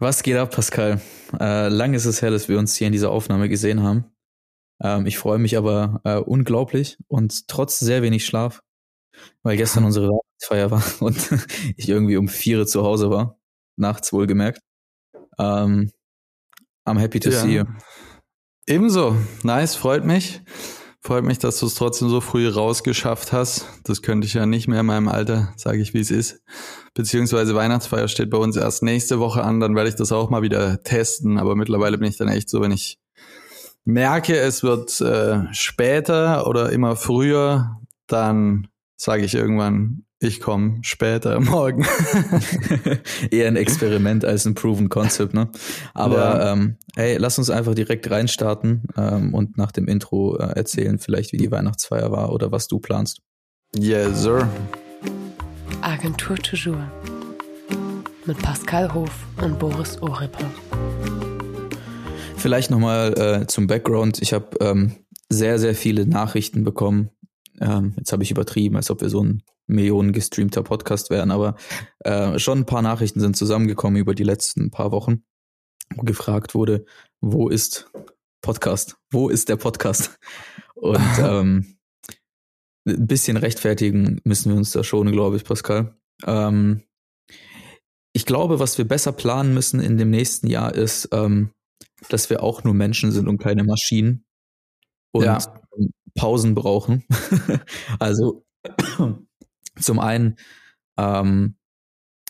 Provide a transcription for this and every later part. Was geht ab, Pascal? Lang ist es her, dass wir uns hier in dieser Aufnahme gesehen haben. Ich freue mich aber unglaublich und trotz sehr wenig Schlaf, weil gestern unsere Weihnachtsfeier war und ich irgendwie um 4 Uhr zu Hause war, nachts wohlgemerkt. I'm happy to see you. Ebenso. Nice, freut mich. Freut mich, dass du es trotzdem so früh rausgeschafft hast. Das könnte ich ja nicht mehr in meinem Alter, sage ich, wie es ist. Beziehungsweise Weihnachtsfeier steht bei uns erst nächste Woche an, dann werde ich das auch mal wieder testen. Aber mittlerweile bin ich dann echt so, wenn ich merke, es wird später oder immer früher, dann sage ich irgendwann, ich komme später morgen. Eher ein Experiment als ein Proven Concept, ne? Aber ja. Hey, lass uns einfach direkt reinstarten und nach dem Intro erzählen, vielleicht wie die Weihnachtsfeier war oder was du planst. Yes, sir. Agentur Toujours mit Pascal Hof und Boris Oripper. Vielleicht nochmal zum Background. Ich habe sehr, sehr viele Nachrichten bekommen. Jetzt habe ich übertrieben, als ob wir so ein Millionen gestreamter Podcast wären, aber schon ein paar Nachrichten sind zusammengekommen über die letzten paar Wochen, wo gefragt wurde, wo ist Podcast? Wo ist der Podcast? Und ein bisschen rechtfertigen müssen wir uns da schon, glaube ich, Pascal. Ich glaube, was wir besser planen müssen in dem nächsten Jahr ist, dass wir auch nur Menschen sind und keine Maschinen und Pausen brauchen. Also zum einen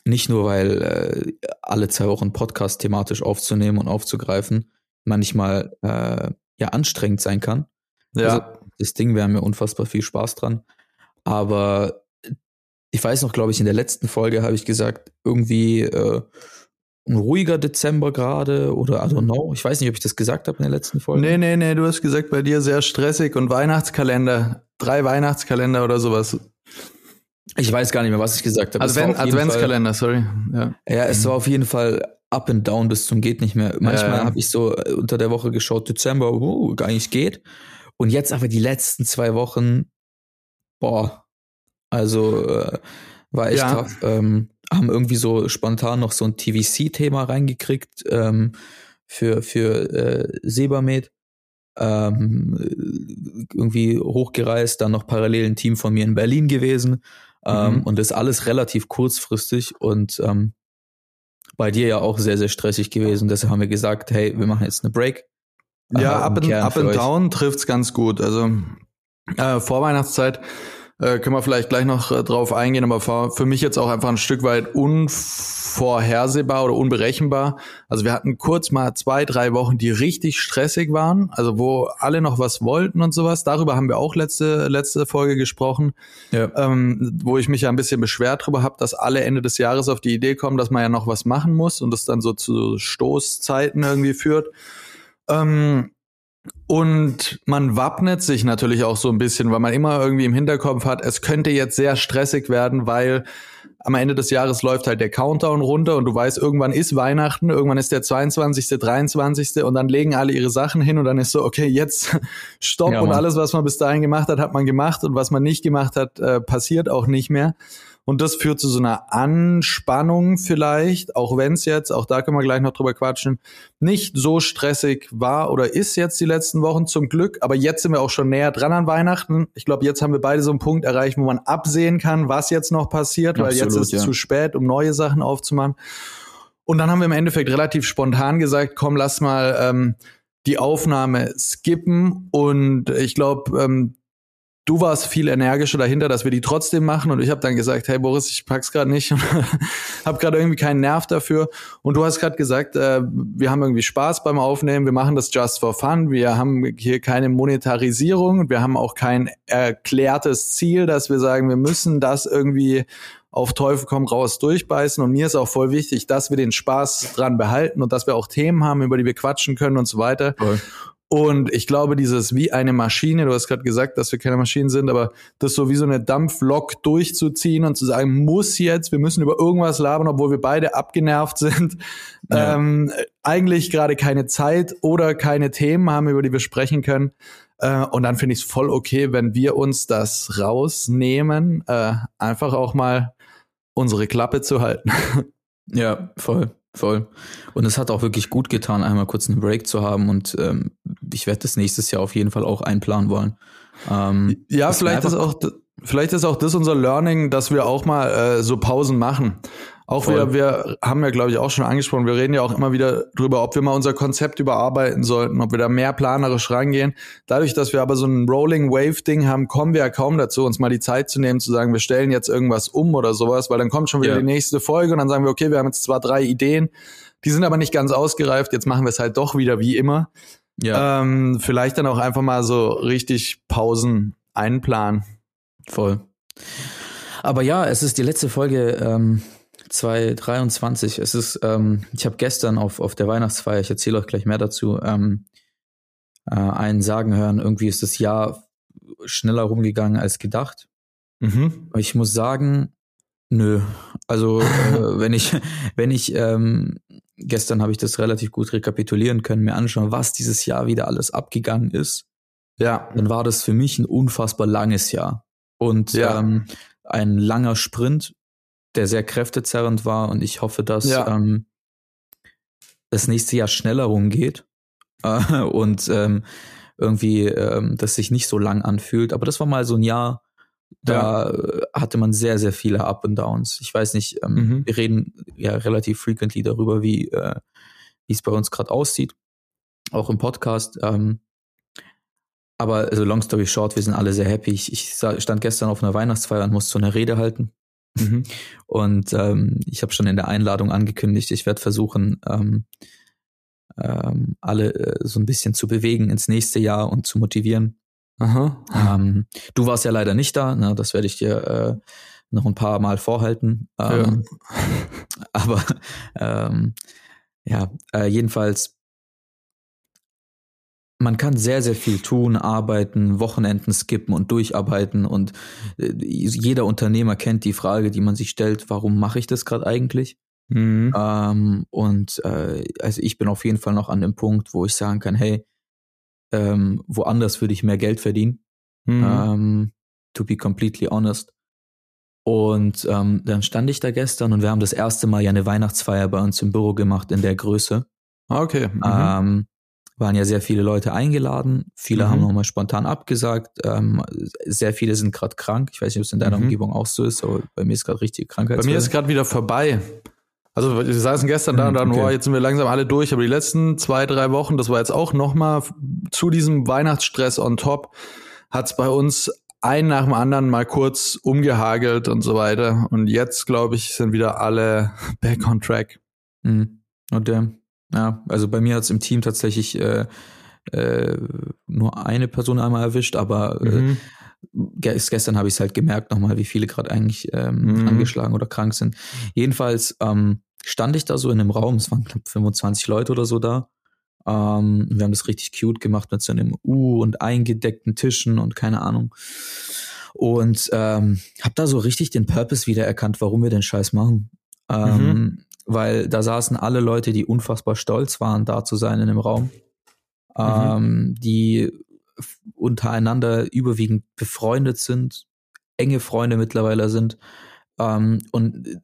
nicht nur, weil alle 2 Wochen Podcast thematisch aufzunehmen und aufzugreifen manchmal anstrengend sein kann. Ja. Also, das Ding, wir haben ja unfassbar viel Spaß dran. Aber ich weiß noch, glaube ich, in der letzten Folge habe ich gesagt, irgendwie ein ruhiger Dezember gerade oder I don't know. Ich weiß nicht, ob ich das gesagt habe in der letzten Folge. Nee, du hast gesagt, bei dir sehr stressig und Weihnachtskalender. 3 Weihnachtskalender oder sowas. Ich weiß gar nicht mehr, was ich gesagt habe. Adventskalender, sorry. Ja, es war auf jeden Fall up and down bis zum geht nicht mehr. Manchmal habe ich so unter der Woche geschaut, Dezember, eigentlich geht. Und jetzt aber die letzten 2 Wochen, war echt krass. Haben irgendwie so spontan noch so ein TVC-Thema reingekriegt für Sebamed. Irgendwie hochgereist, dann noch parallel ein Team von mir in Berlin gewesen. Und das alles relativ kurzfristig und bei dir ja auch sehr, sehr stressig gewesen. Deshalb haben wir gesagt, hey, wir machen jetzt eine Break. Ja, up and down trifft's ganz gut. Also Vorweihnachtszeit können wir vielleicht gleich noch drauf eingehen, aber für mich jetzt auch einfach ein Stück weit unvorhersehbar oder unberechenbar. Also wir hatten kurz mal 2-3 Wochen, die richtig stressig waren, also wo alle noch was wollten und sowas. Darüber haben wir auch letzte Folge gesprochen, wo ich mich ja ein bisschen beschwert drüber habe, dass alle Ende des Jahres auf die Idee kommen, dass man ja noch was machen muss und das dann so zu Stoßzeiten irgendwie führt. Und man wappnet sich natürlich auch so ein bisschen, weil man immer irgendwie im Hinterkopf hat, es könnte jetzt sehr stressig werden, weil am Ende des Jahres läuft halt der Countdown runter und du weißt, irgendwann ist Weihnachten, irgendwann ist der 22., 23. und dann legen alle ihre Sachen hin und dann ist so, okay, jetzt stopp und alles, was man bis dahin gemacht hat man gemacht und was man nicht gemacht hat, passiert auch nicht mehr. Und das führt zu so einer Anspannung vielleicht, auch wenn es jetzt, auch da können wir gleich noch drüber quatschen, nicht so stressig war oder ist jetzt die letzten Wochen zum Glück. Aber jetzt sind wir auch schon näher dran an Weihnachten. Ich glaube, jetzt haben wir beide so einen Punkt erreicht, wo man absehen kann, was jetzt noch passiert, weil absolut, jetzt ist es zu spät, um neue Sachen aufzumachen. Und dann haben wir im Endeffekt relativ spontan gesagt, komm, lass mal die Aufnahme skippen. Und ich glaube, du warst viel energischer dahinter, dass wir die trotzdem machen. Und ich habe dann gesagt, hey Boris, ich pack's gerade nicht. Habe gerade irgendwie keinen Nerv dafür. Und du hast gerade gesagt, wir haben irgendwie Spaß beim Aufnehmen. Wir machen das just for fun. Wir haben hier keine Monetarisierung. Wir haben auch kein erklärtes Ziel, dass wir sagen, wir müssen das irgendwie auf Teufel komm raus durchbeißen. Und mir ist auch voll wichtig, dass wir den Spaß dran behalten und dass wir auch Themen haben, über die wir quatschen können und so weiter. Cool. Und ich glaube, dieses wie eine Maschine, du hast gerade gesagt, dass wir keine Maschinen sind, aber das so wie so eine Dampflok durchzuziehen und zu sagen, wir müssen über irgendwas labern, obwohl wir beide abgenervt sind, eigentlich gerade keine Zeit oder keine Themen haben, über die wir sprechen können. Und dann finde ich es voll okay, wenn wir uns das rausnehmen, einfach auch mal unsere Klappe zu halten. Ja, voll. Voll. Und es hat auch wirklich gut getan, einmal kurz einen Break zu haben, und ich werde das nächstes Jahr auf jeden Fall auch einplanen wollen. Ja, vielleicht ist auch das unser Learning, dass wir auch mal so Pausen machen. Auch wir haben ja, glaube ich, auch schon angesprochen, wir reden ja auch immer wieder drüber, ob wir mal unser Konzept überarbeiten sollten, ob wir da mehr planerisch rangehen. Dadurch, dass wir aber so ein Rolling-Wave-Ding haben, kommen wir ja kaum dazu, uns mal die Zeit zu nehmen, zu sagen, wir stellen jetzt irgendwas um oder sowas, weil dann kommt schon wieder die nächste Folge und dann sagen wir, okay, wir haben jetzt zwar 3 Ideen, die sind aber nicht ganz ausgereift, jetzt machen wir es halt doch wieder wie immer. Ja. Vielleicht dann auch einfach mal so richtig Pausen einplanen. Voll. Aber ja, es ist die letzte Folge 2023. Es ist, ich habe gestern auf der Weihnachtsfeier, ich erzähle euch gleich mehr dazu, einen sagen hören, irgendwie ist das Jahr schneller rumgegangen als gedacht. Mhm. Ich muss sagen, nö. Also wenn ich gestern habe ich das relativ gut rekapitulieren können, mir anschauen, was dieses Jahr wieder alles abgegangen ist. Ja. Dann war das für mich ein unfassbar langes Jahr. Und ein langer Sprint, der sehr kräftezerrend war, und ich hoffe, dass das nächste Jahr schneller rumgeht und irgendwie das sich nicht so lang anfühlt. Aber das war mal so ein Jahr, da hatte man sehr, sehr viele Up and Downs. Ich weiß nicht, wir reden ja relativ frequently darüber, wie es bei uns gerade aussieht, auch im Podcast. Aber also long story short, wir sind alle sehr happy. Ich stand gestern auf einer Weihnachtsfeier und musste so eine Rede halten. Und ich habe schon in der Einladung angekündigt, ich werde versuchen, alle so ein bisschen zu bewegen ins nächste Jahr und zu motivieren. Aha. Du warst ja leider nicht da, ne? Das werde ich dir noch ein paar Mal vorhalten. Aber jedenfalls, man kann sehr, sehr viel tun, arbeiten, Wochenenden skippen und durcharbeiten, und jeder Unternehmer kennt die Frage, die man sich stellt, warum mache ich das gerade eigentlich? Mhm. Also ich bin auf jeden Fall noch an dem Punkt, wo ich sagen kann, hey, woanders würde ich mehr Geld verdienen, to be completely honest. Und dann stand ich da gestern, und wir haben das erste Mal ja eine Weihnachtsfeier bei uns im Büro gemacht in der Größe. Okay. Waren ja sehr viele Leute eingeladen. Viele haben nochmal spontan abgesagt. Sehr viele sind gerade krank. Ich weiß nicht, ob es in deiner Umgebung auch so ist, aber bei mir ist gerade richtige Krankheit. Bei mir ist gerade wieder vorbei. Also wir saßen gestern da und dann, jetzt sind wir langsam alle durch. Aber die letzten 2-3 Wochen, das war jetzt auch nochmal zu diesem Weihnachtsstress on top, hat es bei uns einen nach dem anderen mal kurz umgehagelt und so weiter. Und jetzt, glaube ich, sind wieder alle back on track. Mhm. Und ja, also bei mir hat es im Team tatsächlich nur eine Person einmal erwischt, aber gestern habe ich es halt gemerkt nochmal, wie viele gerade eigentlich angeschlagen oder krank sind. Jedenfalls stand ich da so in einem Raum, es waren knapp 25 Leute oder so da. Wir haben das richtig cute gemacht mit so einem und eingedeckten Tischen und keine Ahnung. Und habe da so richtig den Purpose wiedererkannt, warum wir den Scheiß machen. Weil da saßen alle Leute, die unfassbar stolz waren, da zu sein in dem Raum, die untereinander überwiegend befreundet sind, enge Freunde mittlerweile sind. Und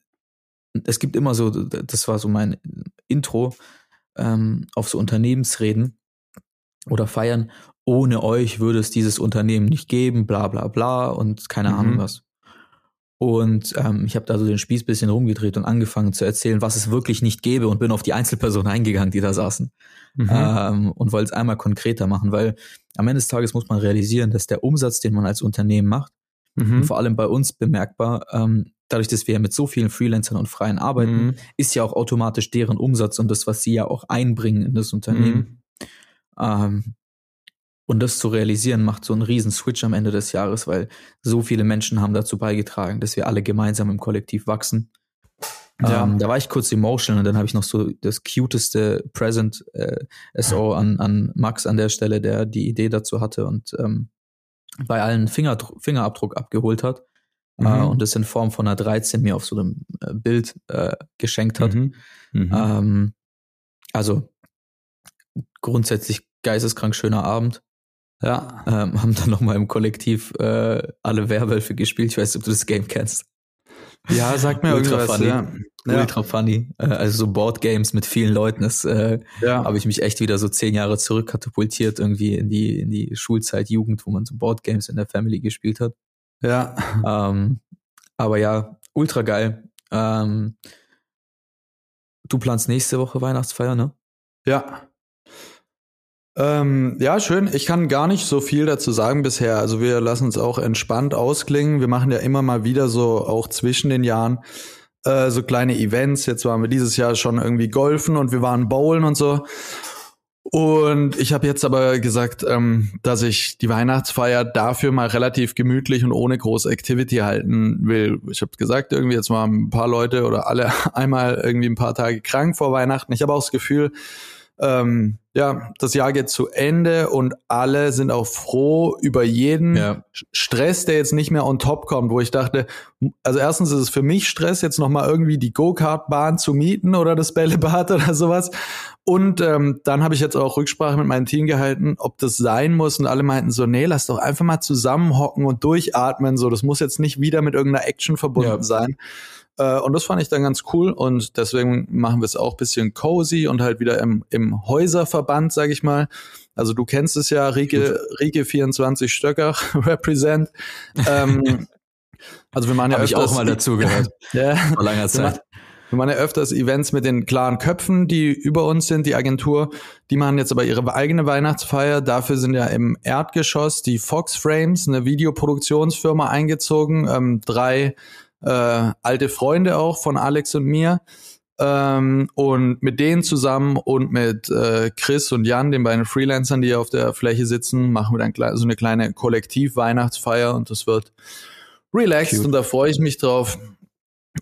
es gibt immer so, das war so mein Intro, auf so Unternehmensreden oder Feiern, ohne euch würde es dieses Unternehmen nicht geben, bla bla bla und keine Ahnung was. Und ich habe da so den Spieß ein bisschen rumgedreht und angefangen zu erzählen, was es wirklich nicht gäbe, und bin auf die Einzelpersonen eingegangen, die da saßen. Und wollte es einmal konkreter machen, weil am Ende des Tages muss man realisieren, dass der Umsatz, den man als Unternehmen macht, und vor allem bei uns bemerkbar, dadurch, dass wir ja mit so vielen Freelancern und Freien arbeiten, ist ja auch automatisch deren Umsatz und das, was sie ja auch einbringen in das Unternehmen. Und das zu realisieren, macht so einen riesen Switch am Ende des Jahres, weil so viele Menschen haben dazu beigetragen, dass wir alle gemeinsam im Kollektiv wachsen. Ja. Da war ich kurz emotional, und dann habe ich noch so das cuteste Present SO an Max an der Stelle, der die Idee dazu hatte und bei allen Fingerabdruck abgeholt hat und das in Form von einer 13 mir auf so einem Bild geschenkt hat. Also grundsätzlich geisteskrank schöner Abend. Ja, haben dann nochmal im Kollektiv alle Werwölfe gespielt. Ich weiß nicht, ob du das Game kennst. Ja, sag mir irgendwas. Funny. Ja. Ultra funny. Also so Boardgames mit vielen Leuten, das habe ich mich echt wieder so 10 Jahre zurückkatapultiert irgendwie in die Schulzeit, Jugend, wo man so Boardgames in der Family gespielt hat. Ja. Aber ja, ultra geil. Du planst nächste Woche Weihnachtsfeier, ne? Ja. Ja, schön. Ich kann gar nicht so viel dazu sagen bisher. Also wir lassen es auch entspannt ausklingen. Wir machen ja immer mal wieder so auch zwischen den Jahren so kleine Events. Jetzt waren wir dieses Jahr schon irgendwie golfen und wir waren bowlen und so. Und ich habe jetzt aber gesagt, dass ich die Weihnachtsfeier dafür mal relativ gemütlich und ohne große Activity halten will. Ich habe gesagt, irgendwie jetzt mal ein paar Leute oder alle einmal irgendwie ein paar Tage krank vor Weihnachten. Ich habe auch das Gefühl, das Jahr geht zu Ende und alle sind auch froh über jeden Stress, der jetzt nicht mehr on top kommt, wo ich dachte, also erstens ist es für mich Stress, jetzt nochmal irgendwie die Go-Kart-Bahn zu mieten oder das Bällebad oder sowas. Und dann habe ich jetzt auch Rücksprache mit meinem Team gehalten, ob das sein muss. Und alle meinten so, nee, lass doch einfach mal zusammenhocken und durchatmen. So, das muss jetzt nicht wieder mit irgendeiner Action verbunden sein. Und das fand ich dann ganz cool und deswegen machen wir es auch ein bisschen cozy und halt wieder im Häuserverband, sag ich mal. Also du kennst es ja, Rieke 24 Stöcker represent. Also wir machen ja öfters... Hab ich auch mal dazu gehört, vor langer Zeit. Wir machen ja öfters Events mit den klaren Köpfen, die über uns sind, die Agentur. Die machen jetzt aber ihre eigene Weihnachtsfeier. Dafür sind ja im Erdgeschoss die Fox Frames, eine Videoproduktionsfirma, eingezogen. 3... alte Freunde auch von Alex und mir und mit denen zusammen und mit Chris und Jan, den beiden Freelancern, die auf der Fläche sitzen, machen wir dann so eine kleine Kollektiv-Weihnachtsfeier und das wird relaxed und da freue ich mich drauf.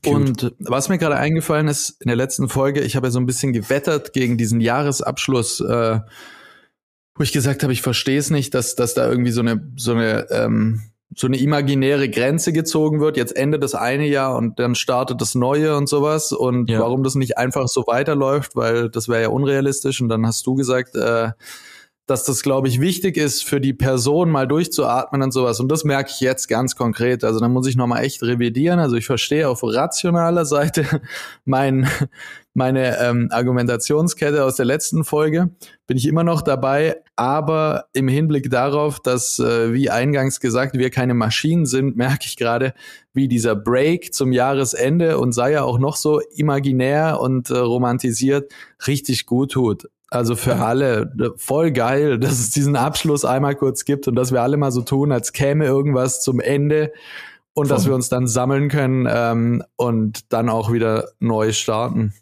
Cute. Und was mir gerade eingefallen ist, in der letzten Folge, ich habe ja so ein bisschen gewettert gegen diesen Jahresabschluss, wo ich gesagt habe, ich verstehe es nicht, dass da irgendwie so eine imaginäre Grenze gezogen wird, jetzt endet das eine Jahr und dann startet das neue und sowas und warum das nicht einfach so weiterläuft, weil das wäre ja unrealistisch und dann hast du gesagt, dass das, glaube ich, wichtig ist für die Person, mal durchzuatmen und sowas und das merke ich jetzt ganz konkret, also da muss ich nochmal echt revidieren, also ich verstehe auf rationaler Seite meine Argumentationskette aus der letzten Folge, bin ich immer noch dabei, aber im Hinblick darauf, dass, wie eingangs gesagt, wir keine Maschinen sind, merke ich gerade, wie dieser Break zum Jahresende und sei ja auch noch so imaginär und romantisiert, richtig gut tut. Also für alle voll geil, dass es diesen Abschluss einmal kurz gibt und dass wir alle mal so tun, als käme irgendwas zum Ende und dass wir uns dann sammeln können und dann auch wieder neu starten.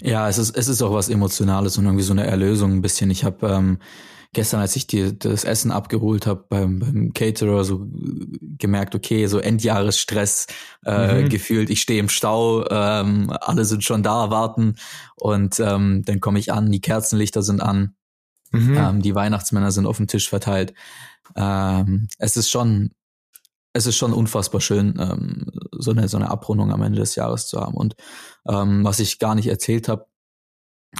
Ja, es ist auch was Emotionales und irgendwie so eine Erlösung ein bisschen. Ich habe gestern, als ich dir das Essen abgeholt habe beim Caterer, so gemerkt, okay, so Endjahresstress gefühlt. Ich stehe im Stau, alle sind schon da, warten und dann komme ich an, die Kerzenlichter sind an, die Weihnachtsmänner sind auf dem Tisch verteilt. Es ist schon unfassbar schön, so eine Abrundung am Ende des Jahres zu haben. Und was ich gar nicht erzählt habe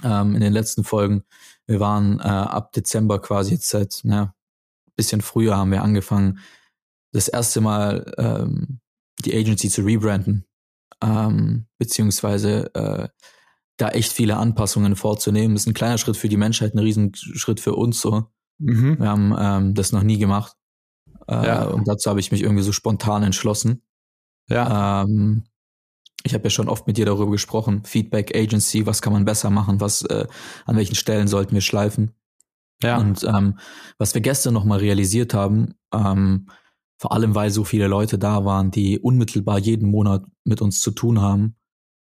in den letzten Folgen, wir waren ab Dezember quasi jetzt seit ein bisschen früher haben wir angefangen, das erste Mal die Agency zu rebranden, beziehungsweise da echt viele Anpassungen vorzunehmen. Das ist ein kleiner Schritt für die Menschheit, ein Riesenschritt für uns so. Wir haben das noch nie gemacht. Und dazu habe ich mich irgendwie so spontan entschlossen. Ja. Ich habe ja schon oft mit dir darüber gesprochen. Feedback, Agency, was kann man besser machen? Was, an welchen Stellen sollten wir schleifen? Ja. Und was wir gestern nochmal realisiert haben, vor allem weil so viele Leute da waren, die unmittelbar jeden Monat mit uns zu tun haben.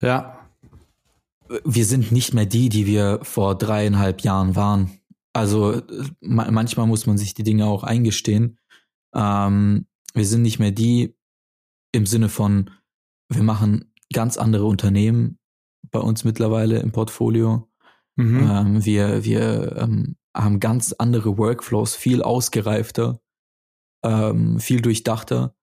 Ja. Wir sind nicht mehr die wir vor 3,5 Jahren waren. Also manchmal muss man sich die Dinge auch eingestehen. Wir sind nicht mehr die im Sinne von, wir machen ganz andere Unternehmen bei uns mittlerweile im Portfolio. Wir haben ganz andere Workflows, viel ausgereifter, viel durchdachter,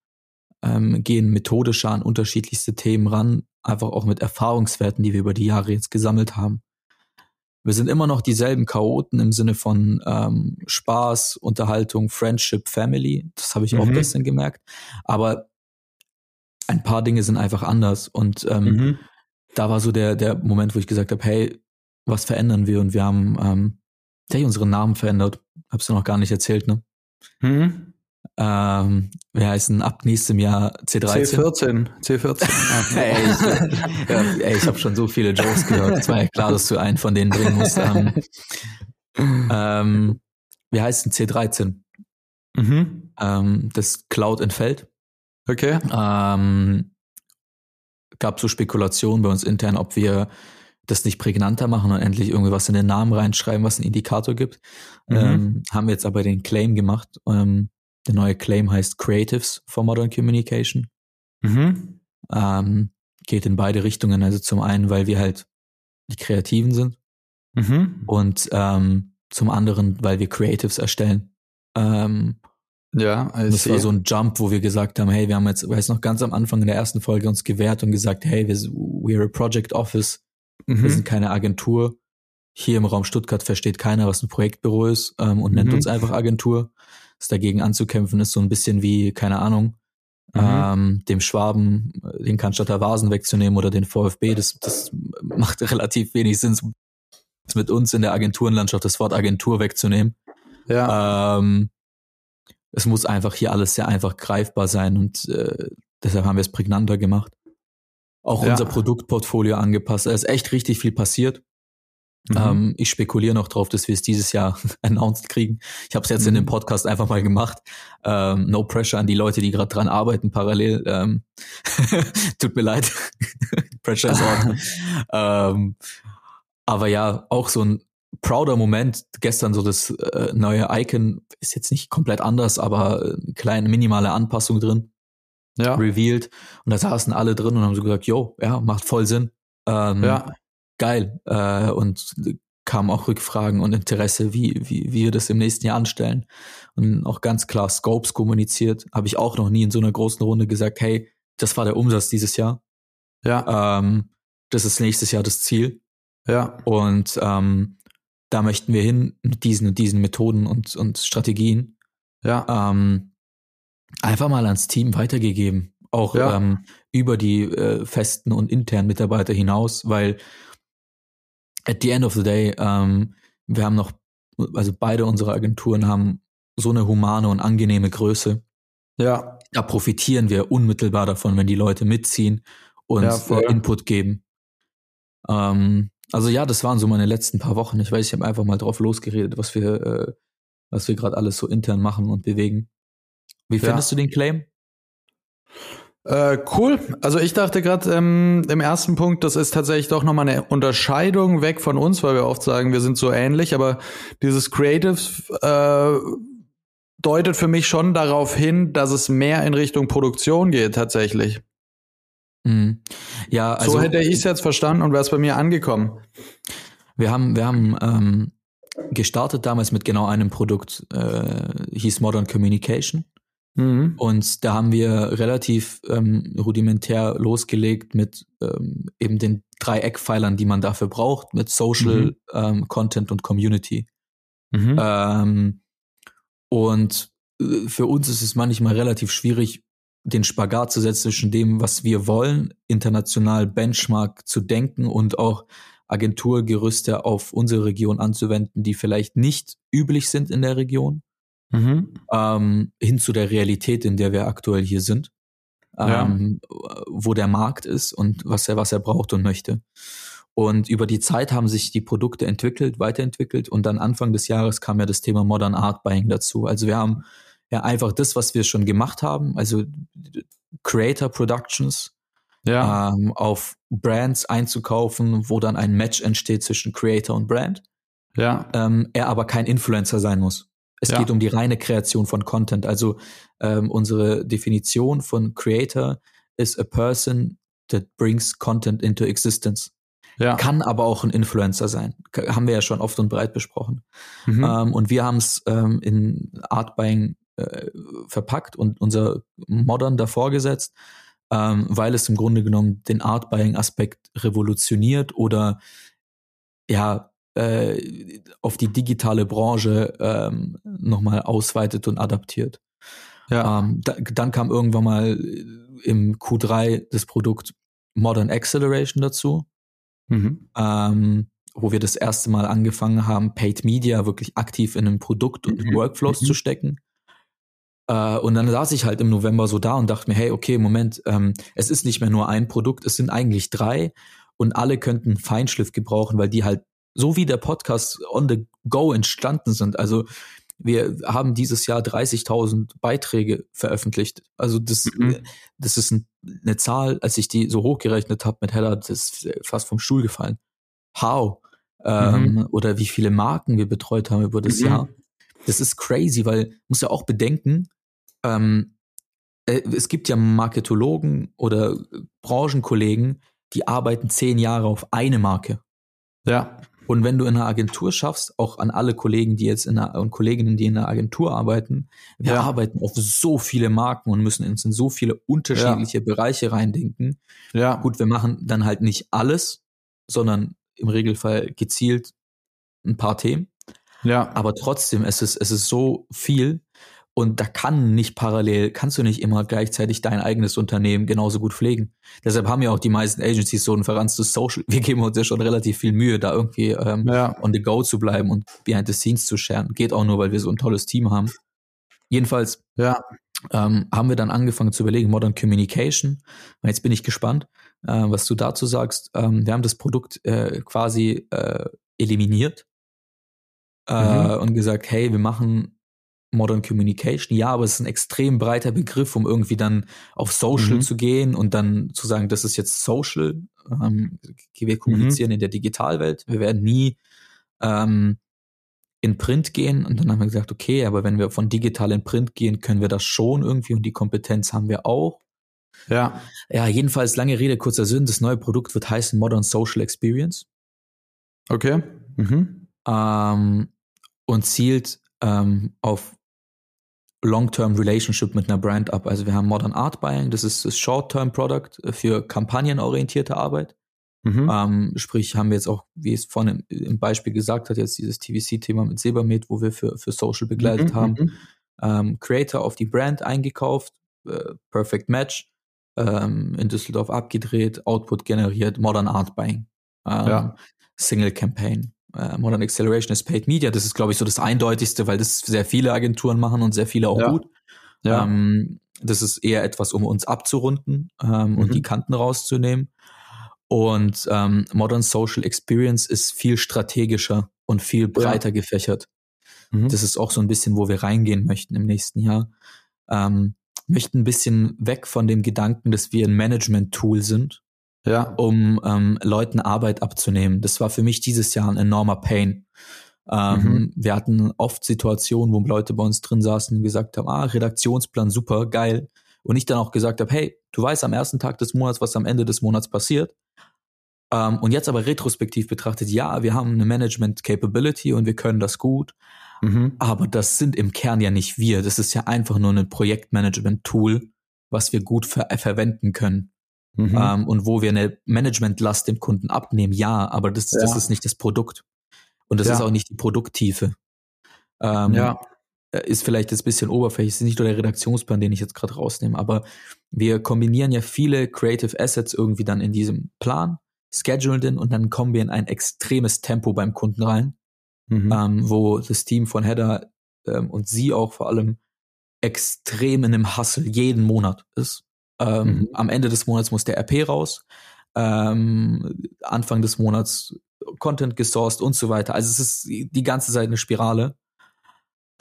gehen methodischer an unterschiedlichste Themen ran, einfach auch mit Erfahrungswerten, die wir über die Jahre jetzt gesammelt haben. Wir sind immer noch dieselben Chaoten im Sinne von Spaß, Unterhaltung, Friendship, Family. Das habe ich auch gestern gemerkt. Aber ein paar Dinge sind einfach anders. Und da war so der Moment, wo ich gesagt habe, hey, was verändern wir? Und wir haben unseren Namen verändert. Hab's dir noch gar nicht erzählt, ne? Wir heißen ab nächstem Jahr C13. C14. Ich habe schon so viele Jokes gehört. Es war ja klar, dass du einen von denen bringen musst. Wir heißen C13. Das Cloud entfällt. Okay. Gab so Spekulationen bei uns intern, ob wir das nicht prägnanter machen und endlich irgendwie was in den Namen reinschreiben, was einen Indikator gibt. Haben wir jetzt aber den Claim gemacht. Der neue Claim heißt Creatives for Modern Communication. Geht in beide Richtungen. Also zum einen, weil wir halt die Kreativen sind. Und zum anderen, weil wir Creatives erstellen. Das war so ein Jump, wo wir gesagt haben, hey, wir haben jetzt, weiß noch ganz am Anfang in der ersten Folge uns gewehrt und gesagt, hey, we are a project office. Wir sind keine Agentur. Hier im Raum Stuttgart versteht keiner, was ein Projektbüro ist, und nennt uns einfach Agentur. Das dagegen anzukämpfen ist so ein bisschen wie, keine Ahnung, dem Schwaben den Cannstatter Vasen wegzunehmen oder den VfB. Das macht relativ wenig Sinn, mit uns in der Agenturenlandschaft das Wort Agentur wegzunehmen. Ja. Es muss einfach hier alles sehr einfach greifbar sein und deshalb haben wir es prägnanter gemacht. Auch unser Produktportfolio angepasst. Da ist echt richtig viel passiert. Ich spekuliere noch drauf, dass wir es dieses Jahr announced kriegen. Ich habe es jetzt in dem Podcast einfach mal gemacht. No pressure an die Leute, die gerade dran arbeiten parallel. Tut mir leid. Pressure is on. Aber ja, auch so ein prouder Moment. Gestern so das neue Icon ist jetzt nicht komplett anders, aber kleine minimale Anpassung drin. Ja. Revealed. Und da saßen alle drin und haben so gesagt, jo, ja, macht voll Sinn. Geil. Und kamen auch Rückfragen und Interesse, wie wir das im nächsten Jahr anstellen. Und auch ganz klar Scopes kommuniziert. Habe ich auch noch nie in so einer großen Runde gesagt, hey, das war der Umsatz dieses Jahr. Ja. Das ist nächstes Jahr das Ziel. Ja. Und da möchten wir hin mit diesen Methoden und Strategien. Ja. Einfach mal ans Team weitergegeben. Auch über die festen und internen Mitarbeiter hinaus, weil at the end of the day, wir haben noch, also beide unserer Agenturen haben so eine humane und angenehme Größe. Ja. Da profitieren wir unmittelbar davon, wenn die Leute mitziehen und Input geben. Also ja, das waren so meine letzten paar Wochen. Ich weiß, ich habe einfach mal drauf losgeredet, was wir gerade alles so intern machen und bewegen. Wie findest du den Claim? Cool. Also ich dachte gerade im ersten Punkt, das ist tatsächlich doch nochmal eine Unterscheidung weg von uns, weil wir oft sagen, wir sind so ähnlich, aber dieses Creative deutet für mich schon darauf hin, dass es mehr in Richtung Produktion geht tatsächlich. Ja, also so hätte ich es jetzt verstanden und wäre es bei mir angekommen. Wir haben gestartet damals mit genau einem Produkt, hieß Modern Communication. Und da haben wir relativ rudimentär losgelegt mit eben den 3 Eckpfeilern, die man dafür braucht, mit Social, Content und Community. Und für uns ist es manchmal relativ schwierig, den Spagat zu setzen zwischen dem, was wir wollen, international Benchmark zu denken und auch Agenturgerüste auf unsere Region anzuwenden, die vielleicht nicht üblich sind in der Region. Hin zu der Realität, in der wir aktuell hier sind, wo der Markt ist und was er braucht und möchte. Und über die Zeit haben sich die Produkte entwickelt, weiterentwickelt und dann Anfang des Jahres kam ja das Thema Modern Art Buying dazu. Also wir haben ja einfach das, was wir schon gemacht haben, also Creator Productions, auf Brands einzukaufen, wo dann ein Match entsteht zwischen Creator und Brand, er aber kein Influencer sein muss. Es geht um die reine Kreation von Content. Also unsere Definition von Creator is a person that brings content into existence. Ja. Kann aber auch ein Influencer sein. Haben wir ja schon oft und breit besprochen. Und wir haben es in Art Buying verpackt und unser Modern davor gesetzt, weil es im Grunde genommen den Art Buying Aspekt revolutioniert oder auf die digitale Branche nochmal ausweitet und adaptiert. Ja. Dann kam irgendwann mal im Q3 das Produkt Modern Acceleration dazu, wo wir das erste Mal angefangen haben, Paid Media wirklich aktiv in den Produkt und in Workflows zu stecken. Und dann saß ich halt im November so da und dachte mir, hey, okay, Moment, es ist nicht mehr nur ein Produkt, es sind eigentlich drei und alle könnten Feinschliff gebrauchen, weil die halt so wie der Podcast on the go entstanden sind. Also wir haben dieses Jahr 30.000 Beiträge veröffentlicht. Also das ist eine Zahl, als ich die so hochgerechnet habe mit Hella, das ist fast vom Stuhl gefallen. How? Oder wie viele Marken wir betreut haben über das Jahr. Das ist crazy, weil muss ja auch bedenken, es gibt ja Marketologen oder Branchenkollegen, die arbeiten 10 Jahre auf eine Marke. Ja. Und wenn du in einer Agentur schaffst, auch an alle Kollegen, die jetzt und Kolleginnen, die in einer Agentur arbeiten, wir arbeiten auf so viele Marken und müssen uns in so viele unterschiedliche Bereiche reindenken. Ja. Gut, wir machen dann halt nicht alles, sondern im Regelfall gezielt ein paar Themen. Ja. Aber trotzdem, es ist so viel und da kannst du nicht immer gleichzeitig dein eigenes Unternehmen genauso gut pflegen. Deshalb haben ja auch die meisten Agencies so ein verranztes Social. Wir geben uns ja schon relativ viel Mühe, da irgendwie on the go zu bleiben und behind the scenes zu scheren. Geht auch nur, weil wir so ein tolles Team haben. Jedenfalls haben wir dann angefangen zu überlegen, Modern Communication. Jetzt bin ich gespannt, was du dazu sagst. Wir haben das Produkt quasi eliminiert. Und gesagt, hey, wir machen Modern Communication. Ja, aber es ist ein extrem breiter Begriff, um irgendwie dann auf Social zu gehen und dann zu sagen, das ist jetzt Social. Wir kommunizieren in der Digitalwelt. Wir werden nie in Print gehen. Und dann haben wir gesagt, okay, aber wenn wir von digital in Print gehen, können wir das schon irgendwie und die Kompetenz haben wir auch. Ja. Ja, jedenfalls lange Rede, kurzer Sinn. Das neue Produkt wird heißen Modern Social Experience. Okay. Und zielt auf Long-Term Relationship mit einer Brand ab. Also wir haben Modern Art Buying, das ist das Short-Term Product für kampagnenorientierte Arbeit. Sprich, haben wir jetzt auch, wie es vorhin im Beispiel gesagt hat, jetzt dieses TVC-Thema mit Sebamed, wo wir für Social begleitet haben. Creator auf die Brand eingekauft, Perfect Match, in Düsseldorf abgedreht, Output generiert, Modern Art Buying, Single Campaign. Modern Acceleration ist Paid Media. Das ist, glaube ich, so das Eindeutigste, weil das sehr viele Agenturen machen und sehr viele auch gut. Ja. Das ist eher etwas, um uns abzurunden und die Kanten rauszunehmen. Und Modern Social Experience ist viel strategischer und viel breiter gefächert. Das ist auch so ein bisschen, wo wir reingehen möchten im nächsten Jahr. Möchten ein bisschen weg von dem Gedanken, dass wir ein Management-Tool sind. Ja. Um Leuten Arbeit abzunehmen. Das war für mich dieses Jahr ein enormer Pain. Wir hatten oft Situationen, wo Leute bei uns drin saßen und gesagt haben, Redaktionsplan, super, geil. Und ich dann auch gesagt habe, hey, du weißt am ersten Tag des Monats, was am Ende des Monats passiert. Und jetzt aber retrospektiv betrachtet, ja, wir haben eine Management-Capability und wir können das gut. Aber das sind im Kern ja nicht wir. Das ist ja einfach nur ein Projektmanagement-Tool, was wir gut verwenden können. Und wo wir eine Managementlast dem Kunden abnehmen, ja, aber das ist nicht das Produkt. Und das ist auch nicht die Produkttiefe. Ist vielleicht jetzt ein bisschen oberflächlich, ist nicht nur der Redaktionsplan, den ich jetzt gerade rausnehme, aber wir kombinieren ja viele Creative Assets irgendwie dann in diesem Plan, schedulen den und dann kommen wir in ein extremes Tempo beim Kunden rein, wo das Team von Hedda und sie auch vor allem extrem in einem Hustle jeden Monat ist. Am Ende des Monats muss der RP raus, Anfang des Monats Content gesourced und so weiter. Also es ist die ganze Zeit eine Spirale,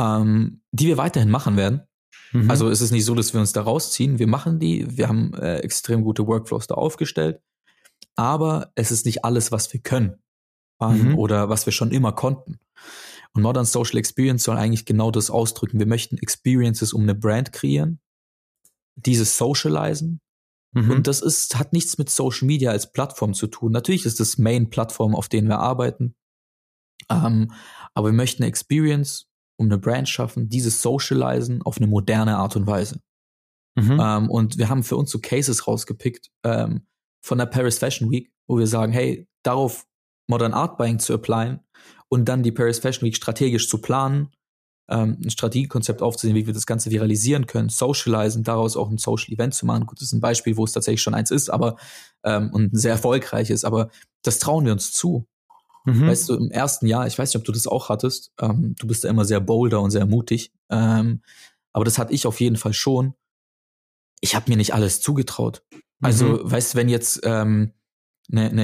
die wir weiterhin machen werden. Also es ist nicht so, dass wir uns da rausziehen. Wir machen die, wir haben extrem gute Workflows da aufgestellt, aber es ist nicht alles, was wir können oder was wir schon immer konnten. Und Modern Social Experience soll eigentlich genau das ausdrücken. Wir möchten Experiences um eine Brand kreieren, dieses Socializen. Und das hat nichts mit Social Media als Plattform zu tun. Natürlich ist das Main-Plattform, auf denen wir arbeiten. Aber wir möchten eine Experience um eine Brand schaffen, dieses Socializen auf eine moderne Art und Weise. Und wir haben für uns so Cases rausgepickt von der Paris Fashion Week, wo wir sagen, hey, darauf Modern Art Buying zu applyen und dann die Paris Fashion Week strategisch zu planen, ein Strategiekonzept aufzunehmen, wie wir das Ganze viralisieren können, socialisen, daraus auch ein Social Event zu machen. Gut, das ist ein Beispiel, wo es tatsächlich schon eins ist, aber und ein sehr erfolgreiches, aber das trauen wir uns zu. Mhm. Weißt du, im ersten Jahr, ich weiß nicht, ob du das auch hattest, du bist ja immer sehr bolder und sehr mutig, aber das hatte ich auf jeden Fall schon. Ich habe mir nicht alles zugetraut. Also, weißt du, wenn jetzt eine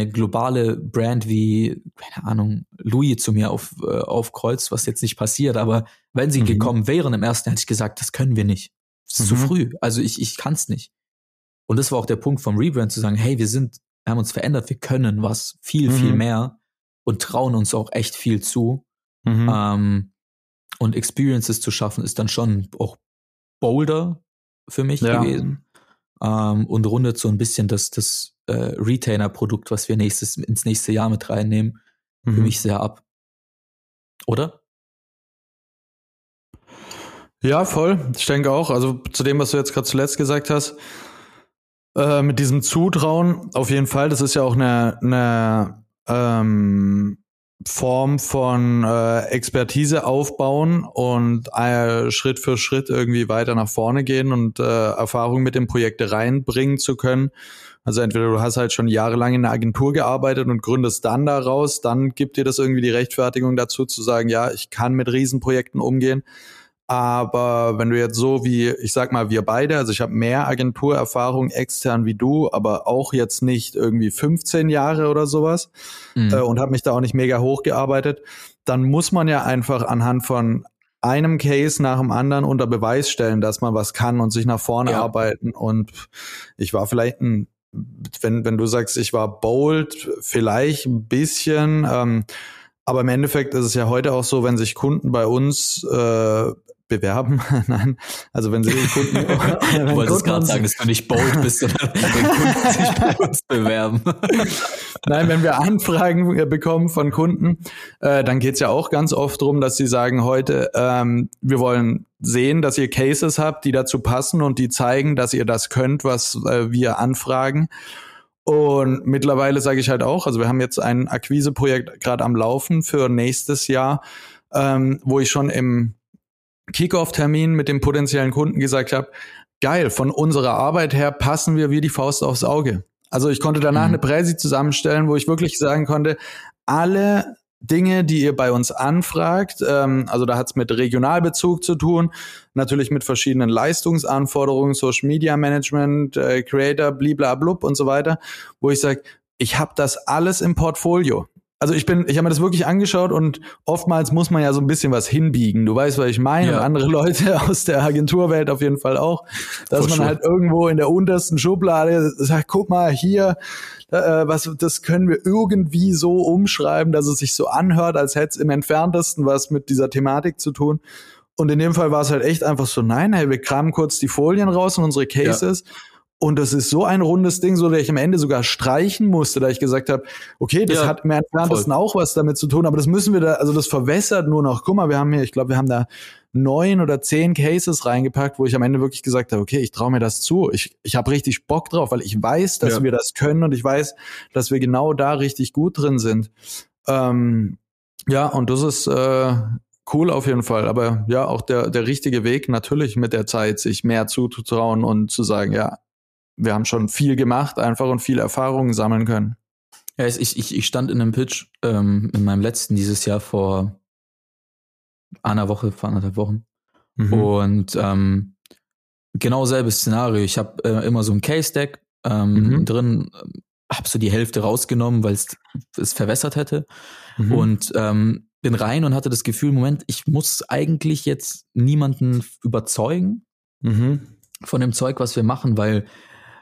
globale Brand wie, keine Ahnung, Louis zu mir aufkreuzt, was jetzt nicht passiert, aber wenn sie gekommen wären im ersten, hätte ich gesagt, das können wir nicht. Das ist zu früh. Also ich kann es nicht. Und das war auch der Punkt vom Rebrand, zu sagen, hey, wir haben uns verändert, wir können was viel, viel mehr und trauen uns auch echt viel zu. Und Experiences zu schaffen, ist dann schon auch bolder für mich gewesen. Und rundet so ein bisschen das Retainer-Produkt, was wir ins nächste Jahr mit reinnehmen, für mich sehr ab. Oder? Ja, voll. Ich denke auch. Also zu dem, was du jetzt gerade zuletzt gesagt hast, mit diesem Zutrauen, auf jeden Fall, das ist ja auch eine Form von Expertise aufbauen und Schritt für Schritt irgendwie weiter nach vorne gehen und Erfahrung mit den Projekten reinbringen zu können. Also entweder du hast halt schon jahrelang in einer Agentur gearbeitet und gründest dann daraus, dann gibt dir das irgendwie die Rechtfertigung dazu zu sagen, ja, ich kann mit Riesenprojekten umgehen. Aber wenn du jetzt so wie, ich sag mal, wir beide, also ich habe mehr Agenturerfahrung extern wie du, aber auch jetzt nicht irgendwie 15 Jahre oder sowas und habe mich da auch nicht mega hochgearbeitet, dann muss man ja einfach anhand von einem Case nach dem anderen unter Beweis stellen, dass man was kann und sich nach vorne arbeiten. Und ich war vielleicht wenn du sagst, ich war bold, vielleicht ein bisschen, aber im Endeffekt ist es ja heute auch so, wenn sich Kunden bei uns bewerben. Nein, also wenn sie Kunden... Du wolltest gerade sagen, dass du nicht bold bist, sondern wenn Kunden sich bei uns bewerben. Nein, wenn wir Anfragen bekommen von Kunden, dann geht's ja auch ganz oft darum, dass sie sagen heute, wir wollen sehen, dass ihr Cases habt, die dazu passen und die zeigen, dass ihr das könnt, was wir anfragen. Und mittlerweile sage ich halt auch, also wir haben jetzt ein Akquiseprojekt gerade am Laufen für nächstes Jahr, wo ich schon im Kickoff-Termin mit dem potenziellen Kunden gesagt habe, geil, von unserer Arbeit her passen wir wie die Faust aufs Auge. Also ich konnte danach eine Präsi zusammenstellen, wo ich wirklich sagen konnte, alle Dinge, die ihr bei uns anfragt, also da hat's mit Regionalbezug zu tun, natürlich mit verschiedenen Leistungsanforderungen, Social Media Management, Creator, bliblablub und so weiter, wo ich sage, ich habe das alles im Portfolio. Also ich habe mir das wirklich angeschaut und oftmals muss man ja so ein bisschen was hinbiegen. Du weißt, was ich meine, und andere Leute aus der Agenturwelt auf jeden Fall auch, dass man halt irgendwo in der untersten Schublade sagt, guck mal hier, das können wir irgendwie so umschreiben, dass es sich so anhört, als hätte es im Entferntesten was mit dieser Thematik zu tun. Und in dem Fall war es halt echt einfach so, nein, hey, wir kramen kurz die Folien raus und unsere Cases. Ja. Und das ist so ein rundes Ding, so dass ich am Ende sogar streichen musste, da ich gesagt habe, okay, das hat im Entferntesten auch was damit zu tun, aber das müssen wir da, also das verwässert nur noch. Guck mal, wir haben da 9 oder 10 Cases reingepackt, wo ich am Ende wirklich gesagt habe, okay, ich traue mir das zu. Ich habe richtig Bock drauf, weil ich weiß, dass wir das können und ich weiß, dass wir genau da richtig gut drin sind. Und das ist cool auf jeden Fall, aber ja, auch der richtige Weg natürlich mit der Zeit, sich mehr zuzutrauen und zu sagen, ja, wir haben schon viel gemacht einfach und viel Erfahrungen sammeln können. Ja, ich stand in einem Pitch in meinem letzten dieses Jahr vor anderthalb Wochen. Und genau selbes Szenario. Ich habe immer so ein Case-Deck drin, habe so die Hälfte rausgenommen, weil es verwässert hätte. Und bin rein und hatte das Gefühl, Moment, ich muss eigentlich jetzt niemanden überzeugen von dem Zeug, was wir machen, weil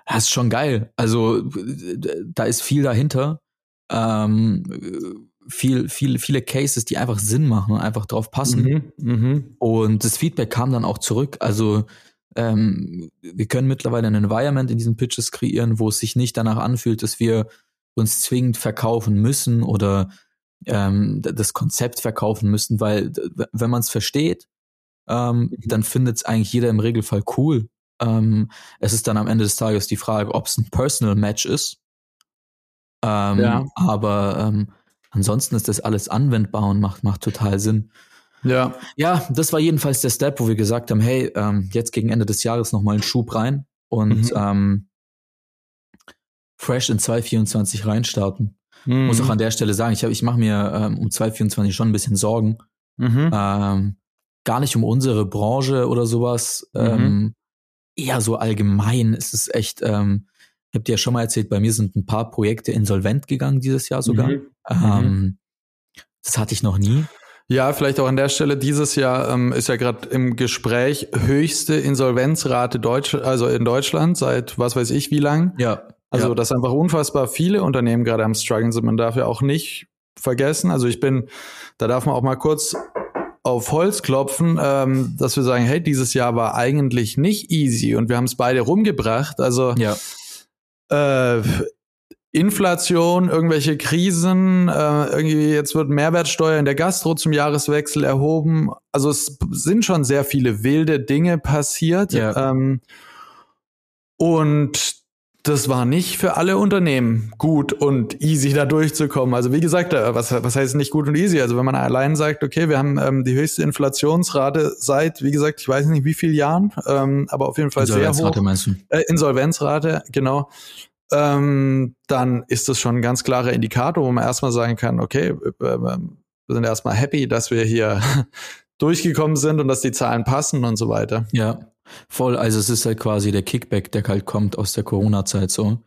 das ist schon geil. Also da ist viel dahinter. Viele Cases, die einfach Sinn machen und einfach drauf passen. Und das Feedback kam dann auch zurück. Also wir können mittlerweile ein Environment in diesen Pitches kreieren, wo es sich nicht danach anfühlt, dass wir uns zwingend verkaufen müssen oder das Konzept verkaufen müssen, weil wenn man es versteht, dann findet es eigentlich jeder im Regelfall cool. Es ist dann am Ende des Tages die Frage, ob es ein Personal Match ist. Aber ansonsten ist das alles anwendbar und macht total Sinn. Ja, das war jedenfalls der Step, wo wir gesagt haben, hey, jetzt gegen Ende des Jahres nochmal einen Schub rein und fresh in 2024 reinstarten. Muss auch an der Stelle sagen, ich mache mir um 2024 schon ein bisschen Sorgen. Gar nicht um unsere Branche oder sowas. Eher so allgemein. Es ist echt, ich habe dir ja schon mal erzählt, bei mir sind ein paar Projekte insolvent gegangen dieses Jahr sogar. Das hatte ich noch nie. Ja, vielleicht auch an der Stelle, dieses Jahr ist ja gerade im Gespräch höchste Insolvenzrate in Deutschland seit was weiß ich wie lang. Ja. Also das einfach unfassbar viele Unternehmen gerade am Struggeln sind. Man darf ja auch nicht vergessen, also da darf man auch mal kurz auf Holz klopfen, dass wir sagen, hey, dieses Jahr war eigentlich nicht easy und wir haben es beide rumgebracht. Also Inflation, irgendwelche Krisen, irgendwie jetzt wird Mehrwertsteuer in der Gastro zum Jahreswechsel erhoben. Also es sind schon sehr viele wilde Dinge passiert. Ja. Und das war nicht für alle Unternehmen gut und easy, da durchzukommen. Also wie gesagt, was heißt nicht gut und easy? Also wenn man allein sagt, okay, wir haben die höchste Inflationsrate seit, wie gesagt, ich weiß nicht wie vielen Jahren, aber auf jeden Fall sehr hoch. Insolvenzrate meinst du? Insolvenzrate, genau. Dann ist das schon ein ganz klarer Indikator, wo man erstmal sagen kann, okay, wir sind erstmal happy, dass wir hier durchgekommen sind und dass die Zahlen passen und so weiter. Ja, voll. Also es ist halt quasi der Kickback, der halt kommt aus der Corona-Zeit so.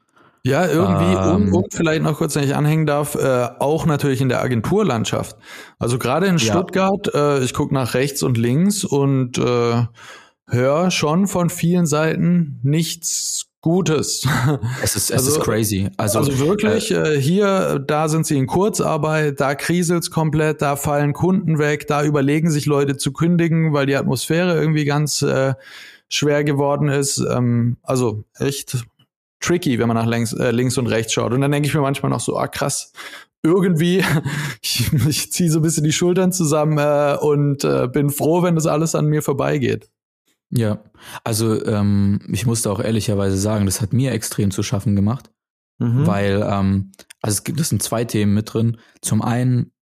Ja, irgendwie, und vielleicht noch kurz, wenn ich anhängen darf, auch natürlich in der Agenturlandschaft. Also gerade in Stuttgart, ich gucke nach rechts und links und höre schon von vielen Seiten nichts Gutes. Es ist crazy. Also wirklich, hier, da sind sie in Kurzarbeit, da kriselt's komplett, da fallen Kunden weg, da überlegen sich Leute zu kündigen, weil die Atmosphäre irgendwie ganz schwer geworden ist. Also echt tricky, wenn man nach links und rechts schaut. Und dann denke ich mir manchmal noch so, krass, irgendwie, ich ziehe so ein bisschen die Schultern zusammen und bin froh, wenn das alles an mir vorbeigeht. Ja, also ich musste auch ehrlicherweise sagen, das hat mir extrem zu schaffen gemacht, weil das sind zwei Themen mit drin. Zum einen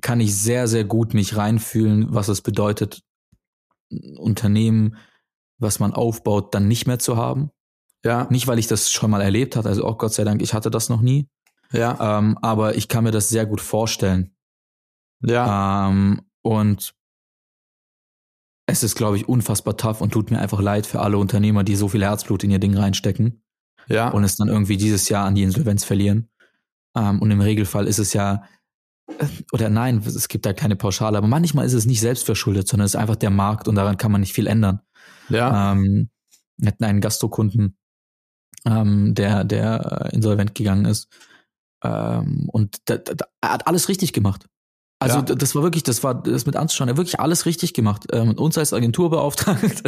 kann ich sehr, sehr gut mich reinfühlen, was es bedeutet, ein Unternehmen, was man aufbaut, dann nicht mehr zu haben. Ja. Nicht, weil ich das schon mal erlebt hatte, also auch Gott sei Dank, ich hatte das noch nie. Ja. Aber ich kann mir das sehr gut vorstellen. Ja. Und es ist, glaube ich, unfassbar tough und tut mir einfach leid für alle Unternehmer, die so viel Herzblut in ihr Ding reinstecken und es dann irgendwie dieses Jahr an die Insolvenz verlieren. Und im Regelfall ist es ja, oder nein, es gibt da keine Pauschale, aber manchmal ist es nicht selbstverschuldet, sondern es ist einfach der Markt und daran kann man nicht viel ändern. Ja. Wir hatten einen Gastrokunden, der insolvent gegangen ist und da hat alles richtig gemacht. Also das war mit anzuschauen, er hat wirklich alles richtig gemacht. Uns als Agentur beauftragt.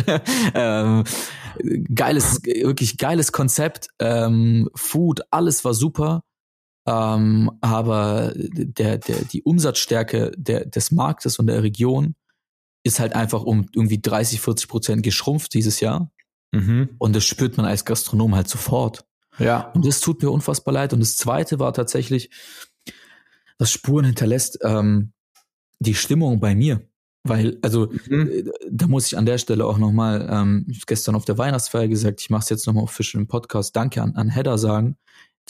Wirklich geiles Konzept. Food, alles war super. Aber die Umsatzstärke des Marktes und der Region ist halt einfach um irgendwie 30-40% geschrumpft dieses Jahr. Und das spürt man als Gastronom halt sofort. Ja. Und das tut mir unfassbar leid. Und das Zweite war tatsächlich, was Spuren hinterlässt, die Stimmung bei mir. Weil, also, da muss ich an der Stelle auch nochmal, ich habe gestern auf der Weihnachtsfeier gesagt, ich mache es jetzt nochmal official im Podcast, danke an Hedda sagen,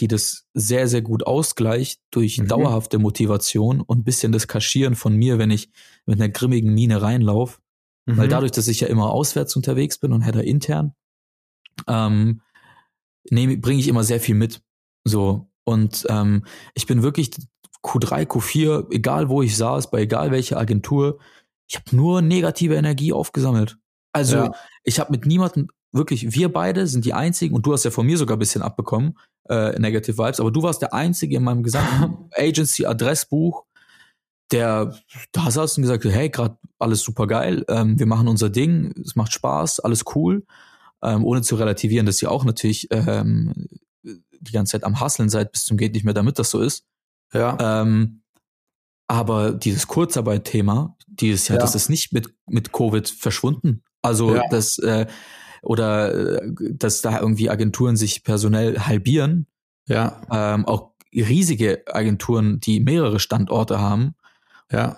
die das sehr, sehr gut ausgleicht durch dauerhafte Motivation und ein bisschen das Kaschieren von mir, wenn ich mit einer grimmigen Miene reinlaufe. Weil dadurch, dass ich ja immer auswärts unterwegs bin und Hedda intern, bringe ich immer sehr viel mit. So. Und ich bin wirklich Q3, Q4, egal wo ich saß, bei egal welcher Agentur, ich habe nur negative Energie aufgesammelt. Also ich habe mit niemandem, wirklich, wir beide sind die Einzigen, und du hast ja von mir sogar ein bisschen abbekommen, Negative Vibes, aber du warst der Einzige in meinem gesamten Agency-Adressbuch, der da saß und gesagt hat, hey, gerade alles super geil, wir machen unser Ding, es macht Spaß, alles cool, ohne zu relativieren, dass ihr auch natürlich die ganze Zeit am Hustlen seid, bis zum geht nicht mehr, damit das so ist. Ja. Aber dieses Kurzarbeit-Thema, dieses Jahr, das ist nicht mit Covid verschwunden. Also das oder dass da irgendwie Agenturen sich personell halbieren. Ja. Auch riesige Agenturen, die mehrere Standorte haben. Ja.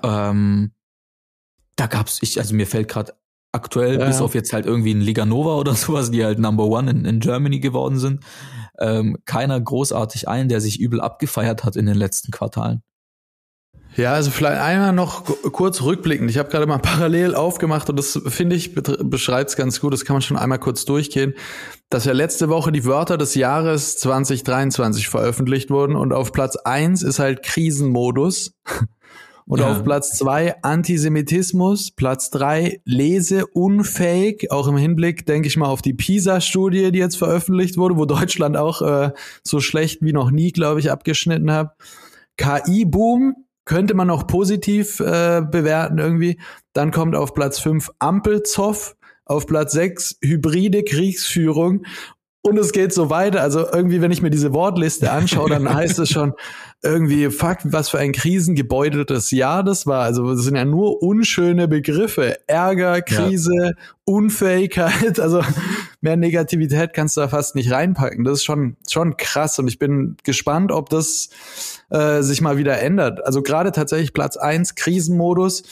Da gab's, also mir fällt gerade aktuell, bis auf jetzt halt irgendwie ein Liganova oder sowas, die halt Number One in Germany geworden sind, keiner großartig ein, der sich übel abgefeiert hat in den letzten Quartalen. Ja, also vielleicht einmal noch kurz rückblickend. Ich habe gerade mal parallel aufgemacht und das, finde ich, beschreibt es ganz gut. Das kann man schon einmal kurz durchgehen, dass ja letzte Woche die Wörter des Jahres 2023 veröffentlicht wurden und auf Platz 1 ist halt Krisenmodus und auf Platz 2 Antisemitismus, Platz 3 leseunfähig, auch im Hinblick, denke ich mal, auf die PISA-Studie, die jetzt veröffentlicht wurde, wo Deutschland auch so schlecht wie noch nie, glaube ich, abgeschnitten hat. KI-Boom könnte man auch positiv bewerten irgendwie. Dann kommt auf Platz 5 Ampelzoff, auf Platz 6 hybride Kriegsführung und es geht so weiter. Also irgendwie, wenn ich mir diese Wortliste anschaue, dann heißt es schon irgendwie, fuck, was für ein krisengebeuteltes Jahr das war. Also das sind ja nur unschöne Begriffe. Ärger, Krise, Unfähigkeit, also mehr Negativität kannst du da fast nicht reinpacken. Das ist schon krass und ich bin gespannt, ob das sich mal wieder ändert. Also gerade tatsächlich Platz 1, Krisenmodus,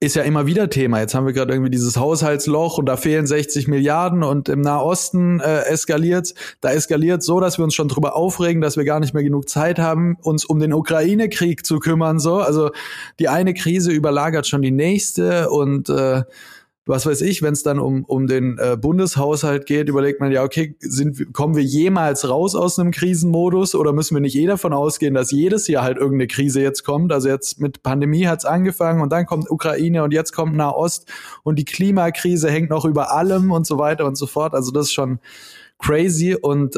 ist ja immer wieder Thema. Jetzt haben wir gerade irgendwie dieses Haushaltsloch und da fehlen 60 Milliarden und im Nahosten eskaliert so, dass wir uns schon drüber aufregen, dass wir gar nicht mehr genug Zeit haben, uns um den Ukraine-Krieg zu kümmern. So. Also die eine Krise überlagert schon die nächste und was weiß ich, wenn es dann um den Bundeshaushalt geht, überlegt man ja, okay, kommen wir jemals raus aus einem Krisenmodus oder müssen wir nicht davon ausgehen, dass jedes Jahr halt irgendeine Krise jetzt kommt? Also jetzt mit Pandemie hat's angefangen und dann kommt Ukraine und jetzt kommt Nahost und die Klimakrise hängt noch über allem und so weiter und so fort. Also das ist schon crazy und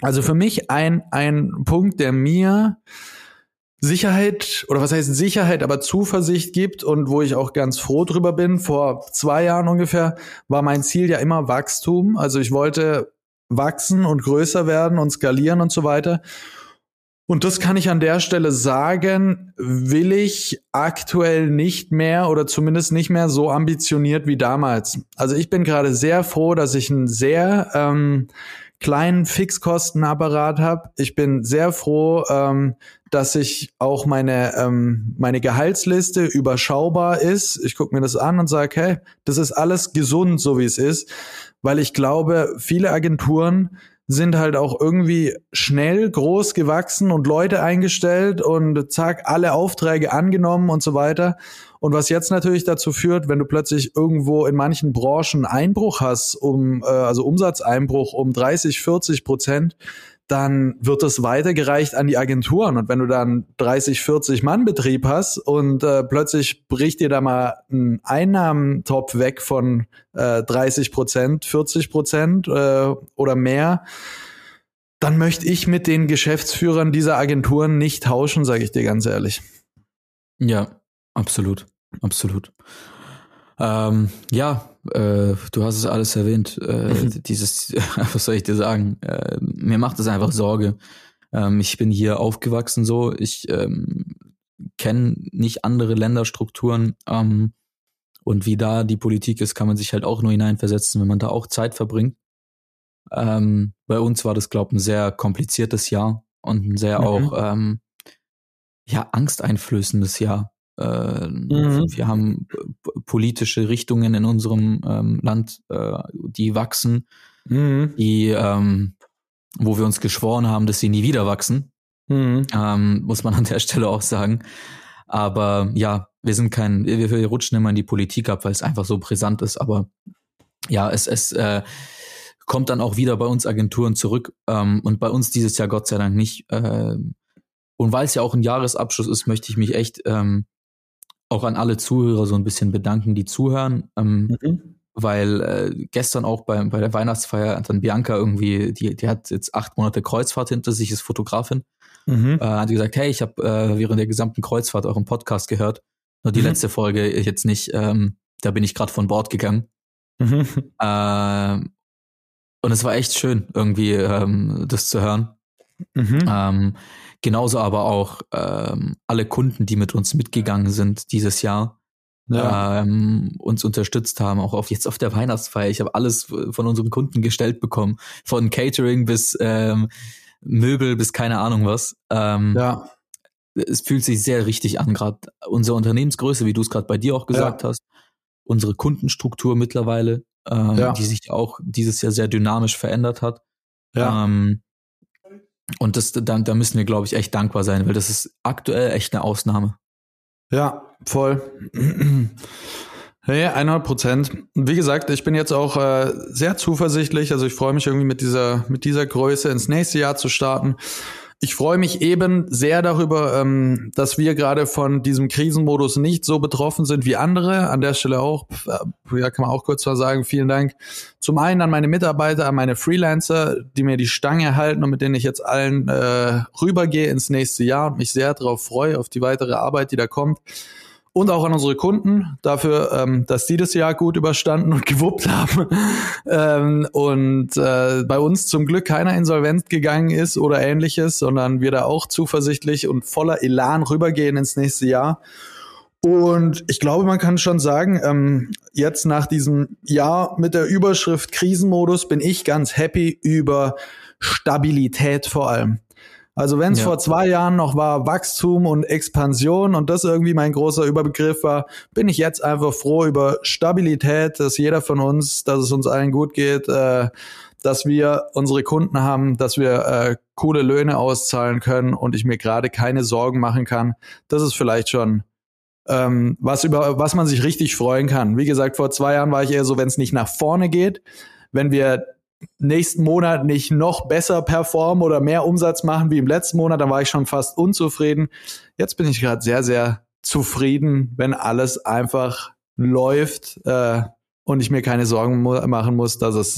also für mich ein Punkt, der mir Sicherheit, oder was heißt Sicherheit, aber Zuversicht gibt und wo ich auch ganz froh drüber bin. Vor 2 Jahren ungefähr war mein Ziel ja immer Wachstum. Also ich wollte wachsen und größer werden und skalieren und so weiter. Und das kann ich an der Stelle sagen, will ich aktuell nicht mehr oder zumindest nicht mehr so ambitioniert wie damals. Also ich bin gerade sehr froh, dass ich einen sehr kleinen Fixkostenapparat habe. Ich bin sehr froh, dass ich auch meine Gehaltsliste überschaubar ist. Ich gucke mir das an und sage, hey, das ist alles gesund, so wie es ist, weil ich glaube, viele Agenturen sind halt auch irgendwie schnell groß gewachsen und Leute eingestellt und zack, alle Aufträge angenommen und so weiter. Und was jetzt natürlich dazu führt, wenn du plötzlich irgendwo in manchen Branchen Einbruch hast, also Umsatzeinbruch um 30-40%, dann wird das weitergereicht an die Agenturen. Und wenn du dann 30-40-Mann-Betrieb hast und plötzlich bricht dir da mal ein Einnahmentopf weg von 30%, 40% oder mehr, dann möchte ich mit den Geschäftsführern dieser Agenturen nicht tauschen, sage ich dir ganz ehrlich. Ja, absolut, absolut. Du hast es alles erwähnt. Was soll ich dir sagen? Mir macht es einfach Sorge. Ich bin hier aufgewachsen so. Ich kenne nicht andere Länderstrukturen. Und wie da die Politik ist, kann man sich halt auch nur hineinversetzen, wenn man da auch Zeit verbringt. Bei uns war das, glaube ich, ein sehr kompliziertes Jahr und ein sehr auch angsteinflößendes Jahr. Wir haben politische Richtungen in unserem Land, die wachsen, die, wo wir uns geschworen haben, dass sie nie wieder wachsen, muss man an der Stelle auch sagen. Aber ja, wir rutschen immer in die Politik ab, weil es einfach so brisant ist. Aber ja, es kommt dann auch wieder bei uns Agenturen zurück und bei uns dieses Jahr Gott sei Dank nicht. Und weil es ja auch ein Jahresabschluss ist, möchte ich mich echt auch an alle Zuhörer so ein bisschen bedanken, die zuhören, weil gestern auch bei der Weihnachtsfeier dann Bianca irgendwie, die hat jetzt 8 Monate Kreuzfahrt hinter sich, ist Fotografin, hat gesagt, hey, ich habe während der gesamten Kreuzfahrt euren Podcast gehört, nur die letzte Folge jetzt nicht, da bin ich gerade von Bord gegangen. Und es war echt schön, irgendwie das zu hören. Genauso aber auch alle Kunden, die mit uns mitgegangen sind dieses Jahr, uns unterstützt haben, auch auf der Weihnachtsfeier. Ich habe alles von unseren Kunden gestellt bekommen, von Catering bis Möbel bis keine Ahnung was. es fühlt sich sehr richtig an, gerade unsere Unternehmensgröße, wie du es gerade bei dir auch gesagt hast, unsere Kundenstruktur mittlerweile, die sich auch dieses Jahr sehr dynamisch verändert hat. Ja. Und das, da müssen wir, glaube ich, echt dankbar sein, weil das ist aktuell echt eine Ausnahme. Ja, voll. Hey, 100%. Wie gesagt, ich bin jetzt auch sehr zuversichtlich. Also ich freue mich irgendwie mit dieser Größe ins nächste Jahr zu starten. Ich freue mich eben sehr darüber, dass wir gerade von diesem Krisenmodus nicht so betroffen sind wie andere. An der Stelle auch, ja, kann man auch kurz mal sagen, vielen Dank. Zum einen an meine Mitarbeiter, an meine Freelancer, die mir die Stange halten und mit denen ich jetzt allen rübergehe ins nächste Jahr und mich sehr darauf freue, auf die weitere Arbeit, die da kommt. Und auch an unsere Kunden dafür, dass die das Jahr gut überstanden und gewuppt haben. Und bei uns zum Glück keiner insolvent gegangen ist oder Ähnliches, sondern wir da auch zuversichtlich und voller Elan rübergehen ins nächste Jahr. Und ich glaube, man kann schon sagen, jetzt nach diesem Jahr mit der Überschrift Krisenmodus bin ich ganz happy über Stabilität vor allem. Also wenn es vor 2 Jahren noch war Wachstum und Expansion und das irgendwie mein großer Überbegriff war, bin ich jetzt einfach froh über Stabilität, dass jeder von uns, dass es uns allen gut geht, dass wir unsere Kunden haben, dass wir coole Löhne auszahlen können und ich mir gerade keine Sorgen machen kann. Das ist vielleicht schon was, über was man sich richtig freuen kann. Wie gesagt, vor 2 Jahren war ich eher so, wenn es nicht nach vorne geht, wenn wir nächsten Monat nicht noch besser performen oder mehr Umsatz machen wie im letzten Monat, da war ich schon fast unzufrieden. Jetzt bin ich gerade sehr, sehr zufrieden, wenn alles einfach läuft und ich mir keine Sorgen machen muss, dass es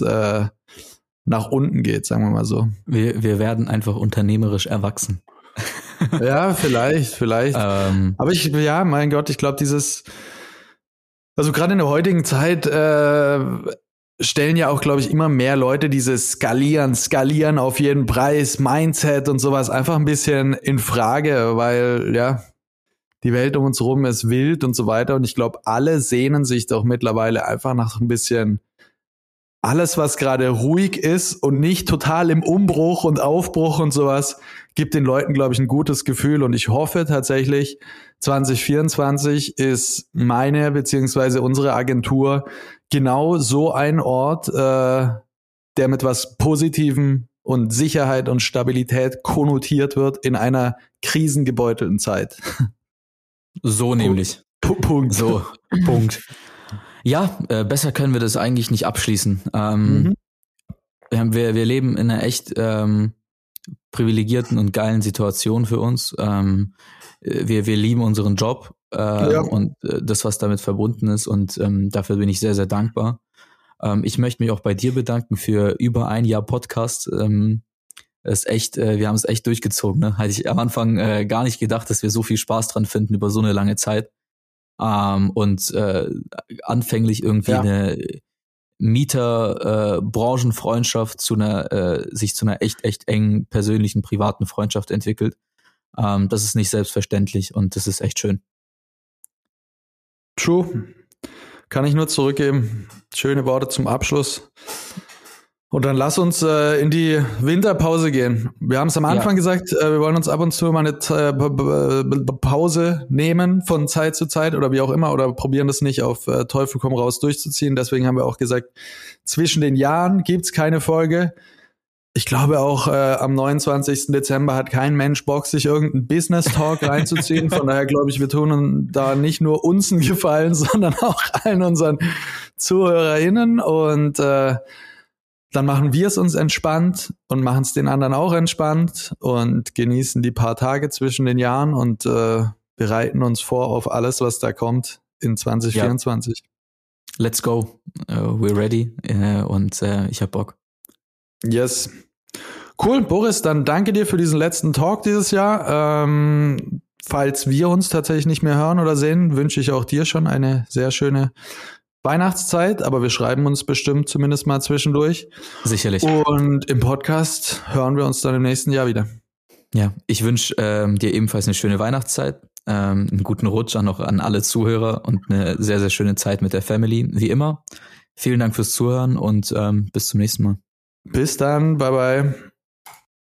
nach unten geht, sagen wir mal so. Wir werden einfach unternehmerisch erwachsen. Ja, vielleicht. Aber ich glaube, also gerade in der heutigen Zeit stellen ja auch, glaube ich, immer mehr Leute dieses Skalieren auf jeden Preis, Mindset und sowas einfach ein bisschen in Frage, weil, ja, die Welt um uns rum ist wild und so weiter und ich glaube, alle sehnen sich doch mittlerweile einfach nach ein bisschen alles, was gerade ruhig ist und nicht total im Umbruch und Aufbruch und sowas, gibt den Leuten, glaube ich, ein gutes Gefühl und ich hoffe tatsächlich, 2024 ist meine beziehungsweise unsere Agentur genau so ein Ort, der mit was Positivem und Sicherheit und Stabilität konnotiert wird in einer krisengebeutelten Zeit. So nämlich. Punkt. So, Punkt. Ja, besser können wir das eigentlich nicht abschließen. Wir leben in einer echt privilegierten und geilen Situation für uns. Wir lieben unseren Job und das, was damit verbunden ist und dafür bin ich sehr, sehr dankbar. Ich möchte mich auch bei dir bedanken für über ein Jahr Podcast. Ist echt, wir haben es echt durchgezogen. Ne? Hatte ich am Anfang gar nicht gedacht, dass wir so viel Spaß dran finden über so eine lange Zeit. Anfänglich irgendwie eine Mieter-Branchenfreundschaft sich zu einer echt engen persönlichen, privaten Freundschaft entwickelt. Das ist nicht selbstverständlich und das ist echt schön. True. Kann ich nur zurückgeben. Schöne Worte zum Abschluss. Und dann lass uns in die Winterpause gehen. Wir haben es am Anfang gesagt, wir wollen uns ab und zu mal eine Pause nehmen von Zeit zu Zeit oder wie auch immer oder probieren das nicht auf Teufel komm raus durchzuziehen. Deswegen haben wir auch gesagt, zwischen den Jahren gibt's keine Folge. Ich glaube auch am 29. Dezember hat kein Mensch Bock, sich irgendeinen Business-Talk reinzuziehen. Von daher glaube ich, wir tun da nicht nur uns einen Gefallen, sondern auch allen unseren ZuhörerInnen und dann machen wir es uns entspannt und machen es den anderen auch entspannt und genießen die paar Tage zwischen den Jahren und bereiten uns vor auf alles, was da kommt in 2024. Ja. Let's go. We're ready. Und ich hab Bock. Yes. Cool, Boris, dann danke dir für diesen letzten Talk dieses Jahr. Falls wir uns tatsächlich nicht mehr hören oder sehen, wünsche ich auch dir schon eine sehr schöne Weihnachtszeit, aber wir schreiben uns bestimmt zumindest mal zwischendurch. Sicherlich. Und im Podcast hören wir uns dann im nächsten Jahr wieder. Ja, ich wünsche dir ebenfalls eine schöne Weihnachtszeit, einen guten Rutsch auch noch an alle Zuhörer und eine sehr, sehr schöne Zeit mit der Family, wie immer. Vielen Dank fürs Zuhören und bis zum nächsten Mal. Bis dann, bye bye.